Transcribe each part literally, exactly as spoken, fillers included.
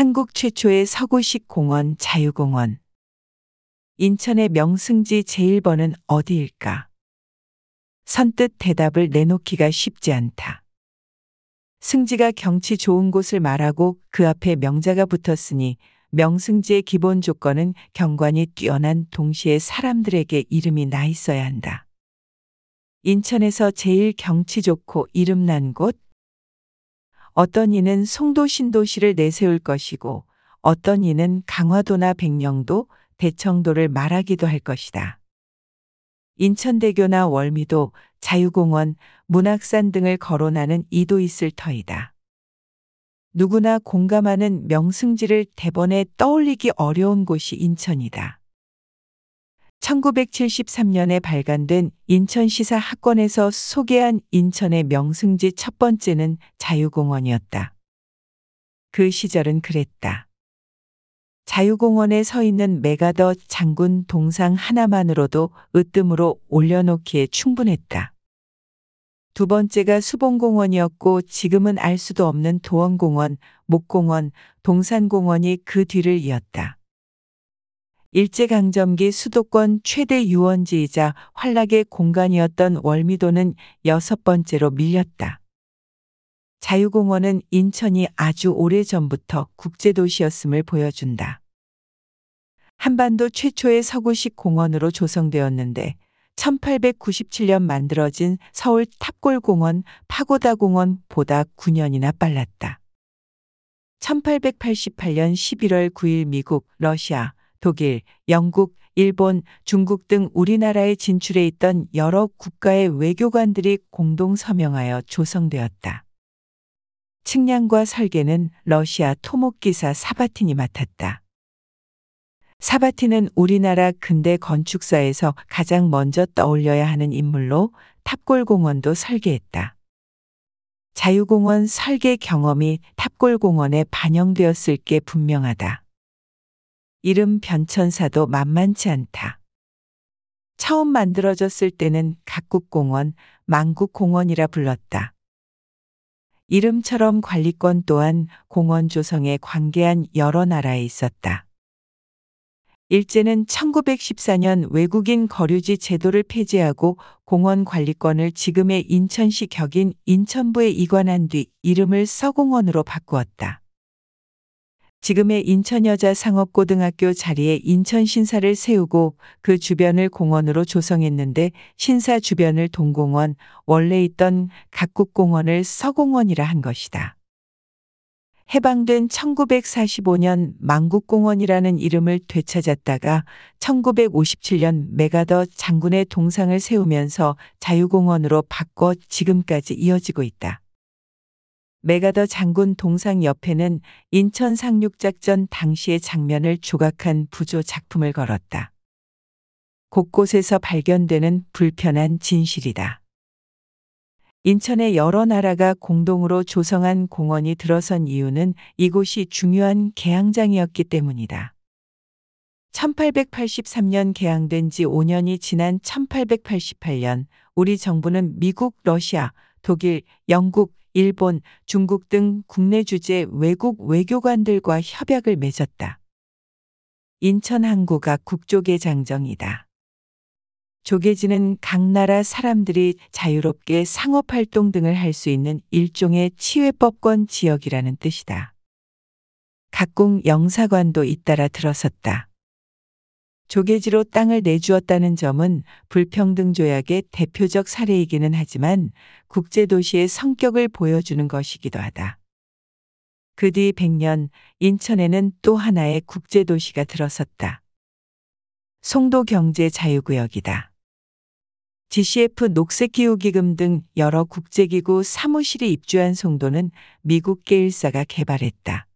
한국 최초의 서구식 공원 자유공원. 인천의 명승지 제일 번은 어디일까? 선뜻 대답을 내놓기가 쉽지 않다. 승지가 경치 좋은 곳을 말하고 그 앞에 명자가 붙었으니 명승지의 기본 조건은 경관이 뛰어난 동시에 사람들에게 이름이 나 있어야 한다. 인천에서 제일 경치 좋고 이름난 곳? 어떤 이는 송도 신도시를 내세울 것이고 어떤 이는 강화도나 백령도, 대청도를 말하기도 할 것이다. 인천대교나 월미도, 자유공원, 문학산 등을 거론하는 이도 있을 터이다. 누구나 공감하는 명승지를 대번에 떠올리기 어려운 곳이 인천이다. 천구백칠십삼 년에 발간된 인천시사 학권에서 소개한 인천의 명승지 첫 번째는 자유공원이었다. 그 시절은 그랬다. 자유공원에 서 있는 맥아더 장군 동상 하나만으로도 으뜸으로 올려놓기에 충분했다. 두 번째가 수봉공원이었고 지금은 알 수도 없는 도원공원, 목공원, 동산공원이 그 뒤를 이었다. 일제강점기 수도권 최대 유원지이자 환락의 공간이었던 월미도는 여섯 번째로 밀렸다. 자유공원은 인천이 아주 오래전부터 국제도시였음을 보여준다. 한반도 최초의 서구식 공원으로 조성되었는데 천팔백구십칠 년 만들어진 서울 탑골공원, 파고다공원보다 구 년이나 빨랐다. 천팔백팔십팔 년 십일월 구일 미국, 러시아, 독일, 영국, 일본, 중국 등 우리나라에 진출해 있던 여러 국가의 외교관들이 공동 서명하여 조성되었다. 측량과 설계는 러시아 토목기사 사바틴이 맡았다. 사바틴은 우리나라 근대 건축사에서 가장 먼저 떠올려야 하는 인물로 탑골공원도 설계했다. 자유공원 설계 경험이 탑골공원에 반영되었을 게 분명하다. 이름 변천사도 만만치 않다. 처음 만들어졌을 때는 각국공원, 만국공원이라 불렀다. 이름처럼 관리권 또한 공원 조성에 관계한 여러 나라에 있었다. 일제는 천구백십사 년 외국인 거류지 제도를 폐지하고 공원 관리권을 지금의 인천시 격인 인천부에 이관한 뒤 이름을 서공원으로 바꾸었다. 지금의 인천여자상업고등학교 자리에 인천신사를 세우고 그 주변을 공원으로 조성했는데 신사 주변을 동공원, 원래 있던 각국공원을 서공원이라 한 것이다. 해방된 천구백사십오 년 만국공원이라는 이름을 되찾았다가 천구백오십칠 년 맥아더 장군의 동상을 세우면서 자유공원으로 바꿔 지금까지 이어지고 있다. 맥아더 장군 동상 옆에는 인천상륙작전 당시의 장면을 조각한 부조 작품을 걸었다. 곳곳에서 발견되는 불편한 진실이다. 인천의 여러 나라가 공동으로 조성한 공원이 들어선 이유는 이곳이 중요한 개항장이었기 때문이다. 천팔백팔십삼 년 개항된 지 오 년이 지난 천팔백팔십팔 년 우리 정부는 미국, 러시아, 독일, 영국, 일본, 중국 등 국내 주재 외국 외교관들과 협약을 맺었다. 인천 항구가 국조계 장정이다. 조계지는 각 나라 사람들이 자유롭게 상업활동 등을 할 수 있는 일종의 치외법권 지역이라는 뜻이다. 각국 영사관도 잇따라 들어섰다. 조계지로 땅을 내주었다는 점은 불평등 조약의 대표적 사례이기는 하지만 국제도시의 성격을 보여주는 것이기도 하다. 그 뒤 백 년 인천에는 또 하나의 국제도시가 들어섰다. 송도경제자유구역이다. 지씨에프 녹색기후기금 등 여러 국제기구 사무실이 입주한 송도는 미국 게일사가 개발했다.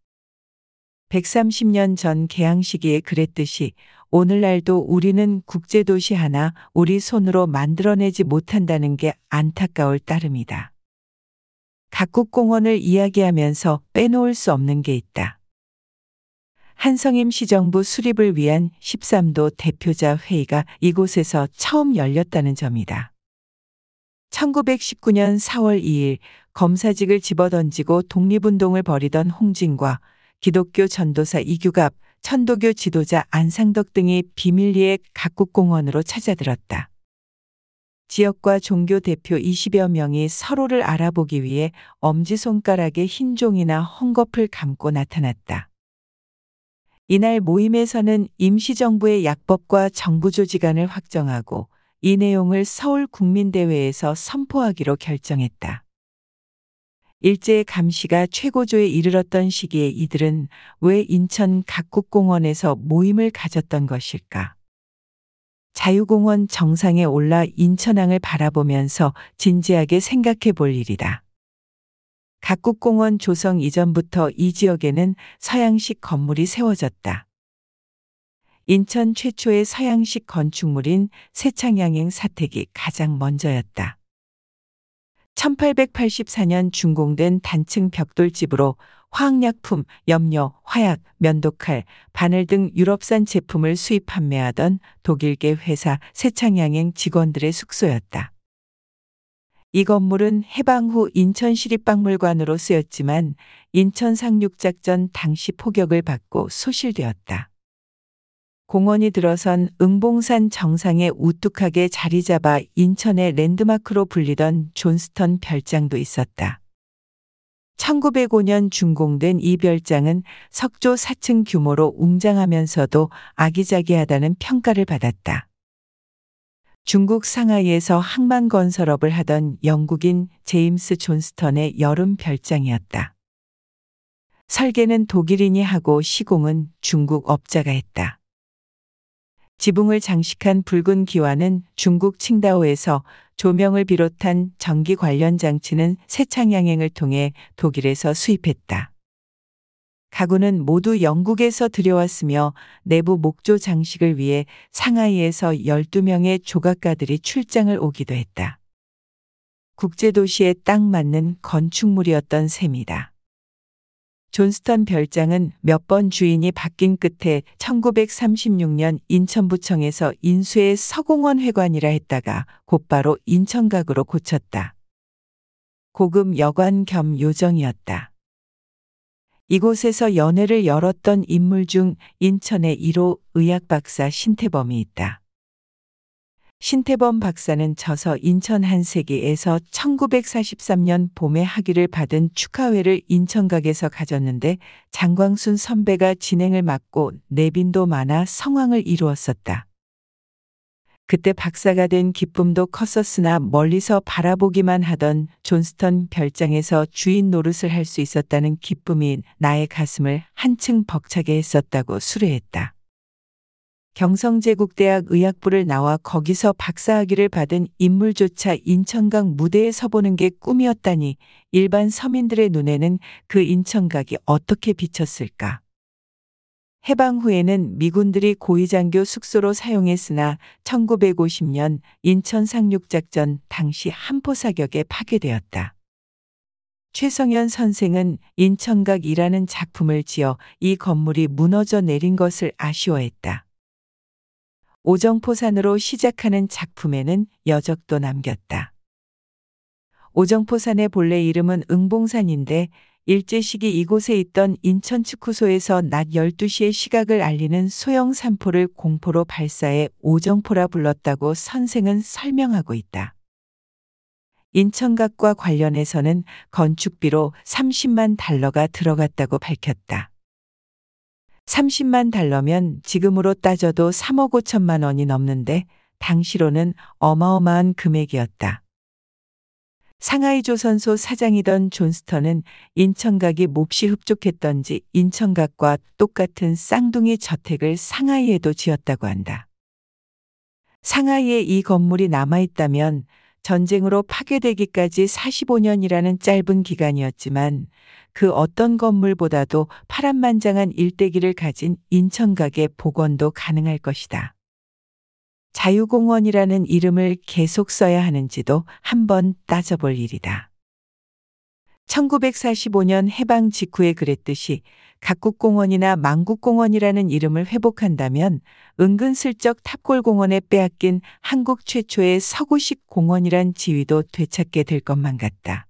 백삼십 년 전 개항 시기에 그랬듯이 오늘날도 우리는 국제도시 하나 우리 손으로 만들어내지 못한다는 게 안타까울 따름이다. 각국 공원을 이야기하면서 빼놓을 수 없는 게 있다. 한성임시정부 수립을 위한 십삼 도 대표자 회의가 이곳에서 처음 열렸다는 점이다. 천구백십구 년 사월 이 일 검사직을 집어던지고 독립운동을 벌이던 홍진과 기독교 전도사 이규갑, 천도교 지도자 안상덕 등이 비밀리에 각국 공원으로 찾아들었다. 지역과 종교 대표 이십여 명이 서로를 알아보기 위해 엄지손가락에 흰 종이나 헝겊을 감고 나타났다. 이날 모임에서는 임시정부의 약법과 정부조직안을 확정하고 이 내용을 서울국민대회에서 선포하기로 결정했다. 일제의 감시가 최고조에 이르렀던 시기에 이들은 왜 인천 각국공원에서 모임을 가졌던 것일까? 자유공원 정상에 올라 인천항을 바라보면서 진지하게 생각해 볼 일이다. 각국공원 조성 이전부터 이 지역에는 서양식 건물이 세워졌다. 인천 최초의 서양식 건축물인 세창양행 사택이 가장 먼저였다. 천팔백팔십사 년 준공된 단층 벽돌집으로 화학약품, 염료, 화약, 면도칼, 바늘 등 유럽산 제품을 수입 판매하던 독일계 회사 세창양행 직원들의 숙소였다. 이 건물은 해방 후 인천시립박물관으로 쓰였지만 인천상륙작전 당시 포격을 받고 소실되었다. 공원이 들어선 응봉산 정상에 우뚝하게 자리 잡아 인천의 랜드마크로 불리던 존스턴 별장도 있었다. 천구백오 년 준공된 이 별장은 석조 사 층 규모로 웅장하면서도 아기자기하다는 평가를 받았다. 중국 상하이에서 항만 건설업을 하던 영국인 제임스 존스턴의 여름 별장이었다. 설계는 독일인이 하고 시공은 중국 업자가 했다. 지붕을 장식한 붉은 기와는 중국 칭다오에서 조명을 비롯한 전기 관련 장치는 세창양행을 통해 독일에서 수입했다. 가구는 모두 영국에서 들여왔으며 내부 목조 장식을 위해 상하이에서 열두 명의 조각가들이 출장을 오기도 했다. 국제도시에 딱 맞는 건축물이었던 셈이다. 존스턴 별장은 몇 번 주인이 바뀐 끝에 천구백삼십육 년 인천부청에서 인수의 서공원 회관이라 했다가 곧바로 인천각으로 고쳤다. 고급 여관 겸 요정이었다. 이곳에서 연회를 열었던 인물 중 인천의 일 호 의학박사 신태범이 있다. 신태범 박사는 저서 인천 한세기에서 천구백사십삼 년 봄에 학위를 받은 축하회를 인천각에서 가졌는데 장광순 선배가 진행을 맡고 내빈도 많아 성황을 이루었었다. 그때 박사가 된 기쁨도 컸었으나 멀리서 바라보기만 하던 존스턴 별장에서 주인 노릇을 할 수 있었다는 기쁨이 나의 가슴을 한층 벅차게 했었다고 수례했다. 경성제국대학 의학부를 나와 거기서 박사학위를 받은 인물조차 인천각 무대에 서보는 게 꿈이었다니 일반 서민들의 눈에는 그 인천각이 어떻게 비쳤을까. 해방 후에는 미군들이 고위장교 숙소로 사용했으나 천구백오십 년 인천상륙작전 당시 한포사격에 파괴되었다. 최성현 선생은 인천각이라는 작품을 지어 이 건물이 무너져 내린 것을 아쉬워했다. 오정포산으로 시작하는 작품에는 여적도 남겼다. 오정포산의 본래 이름은 응봉산인데 일제 시기 이곳에 있던 인천 측후소에서 낮 열두 시에 시각을 알리는 소형 산포를 공포로 발사해 오정포라 불렀다고 선생은 설명하고 있다. 인천각과 관련해서는 건축비로 삼십만 달러가 들어갔다고 밝혔다. 삼십만 달러면 지금으로 따져도 삼억 오천만 원이 넘는데 당시로는 어마어마한 금액이었다. 상하이 조선소 사장이던 존스턴은 인천각이 몹시 흡족했던지 인천각과 똑같은 쌍둥이 저택을 상하이에도 지었다고 한다. 상하이에 이 건물이 남아있다면 전쟁으로 파괴되기까지 사십오 년이라는 짧은 기간이었지만 그 어떤 건물보다도 파란만장한 일대기를 가진 인천각의 복원도 가능할 것이다. 자유공원이라는 이름을 계속 써야 하는지도 한번 따져볼 일이다. 천구백사십오 년 해방 직후에 그랬듯이 각국공원이나 만국공원이라는 이름을 회복한다면 은근슬쩍 탑골공원에 빼앗긴 한국 최초의 서구식 공원이란 지위도 되찾게 될 것만 같다.